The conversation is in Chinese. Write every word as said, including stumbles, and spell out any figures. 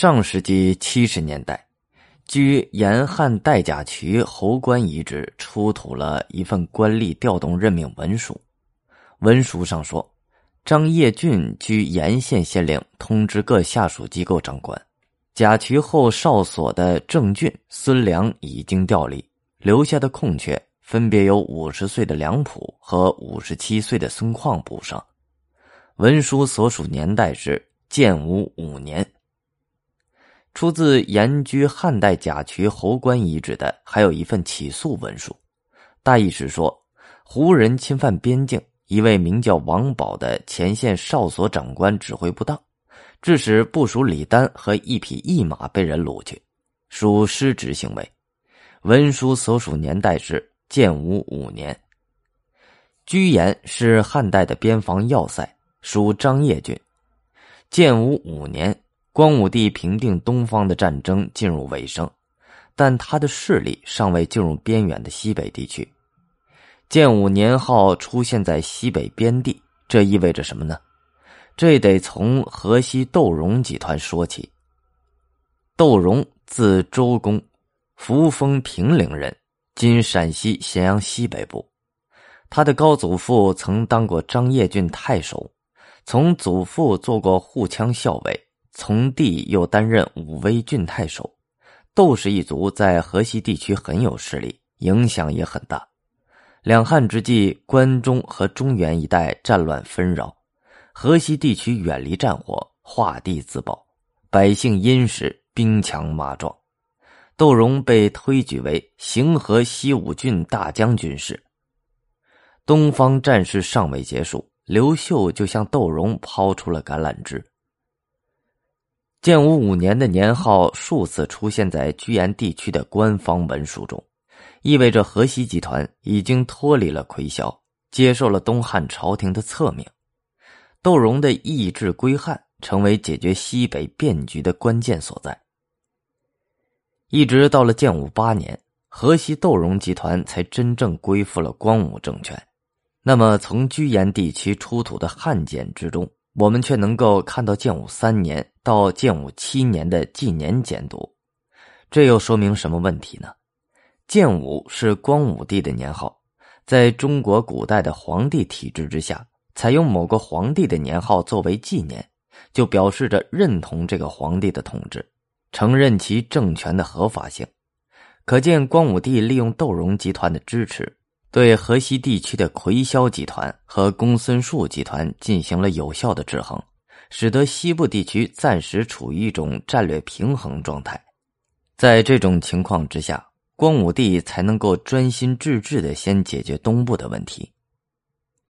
上世纪七十年代，居沿汉代甲渠侯官遗址出土了一份官吏调动任命文书，文书上说，张业俊居沿县县令通知各下属机构长官，甲渠后哨所的郑俊、孙良已经调离，留下的空缺分别由五十岁的梁普和五十七岁的孙旷补上。文书所属年代是建武五年。出自沿居汉代甲渠侯官遗址的还有一份起诉文书，大意是说，胡人侵犯边境，一位名叫王宝的前线哨所长官指挥不当，致使部属李丹和一匹一马被人掳去，属失职行为。文书所属年代是建武五年。居延是汉代的边防要塞，属张掖郡。建武五年，光武帝平定东方的战争进入尾声，但他的势力尚未进入边远的西北地区。建武年号出现在西北边地，这意味着什么呢？这得从河西窦融集团说起。窦融字周公，扶风平陵人，今陕西咸阳西北部。他的高祖父曾当过张掖郡太守，从祖父做过护羌校尉，从弟又担任武威郡太守。窦氏一族在河西地区很有势力，影响也很大。两汉之际，关中和中原一带战乱纷扰，河西地区远离战火，划地自保，百姓殷实，兵强马壮。窦融被推举为行河西五郡大将军时。东方战事尚未结束，刘秀就向窦融抛出了橄榄枝。建武五年的年号数次出现在居延地区的官方文书中，意味着河西集团已经脱离了魁霄，接受了东汉朝廷的册命。窦融的意志归汉成为解决西北变局的关键所在。一直到了建武八年，河西窦融集团才真正归附了光武政权。那么从居延地区出土的汉简之中，我们却能够看到建武三年到建武七年的纪年简牍，这又说明什么问题呢？建武是光武帝的年号，在中国古代的皇帝体制之下，采用某个皇帝的年号作为纪年，就表示着认同这个皇帝的统治，承认其政权的合法性。可见光武帝利用窦融集团的支持，对河西地区的魁霄集团和公孙述集团进行了有效的制衡，使得西部地区暂时处于一种战略平衡状态。在这种情况之下，光武帝才能够专心致志地先解决东部的问题，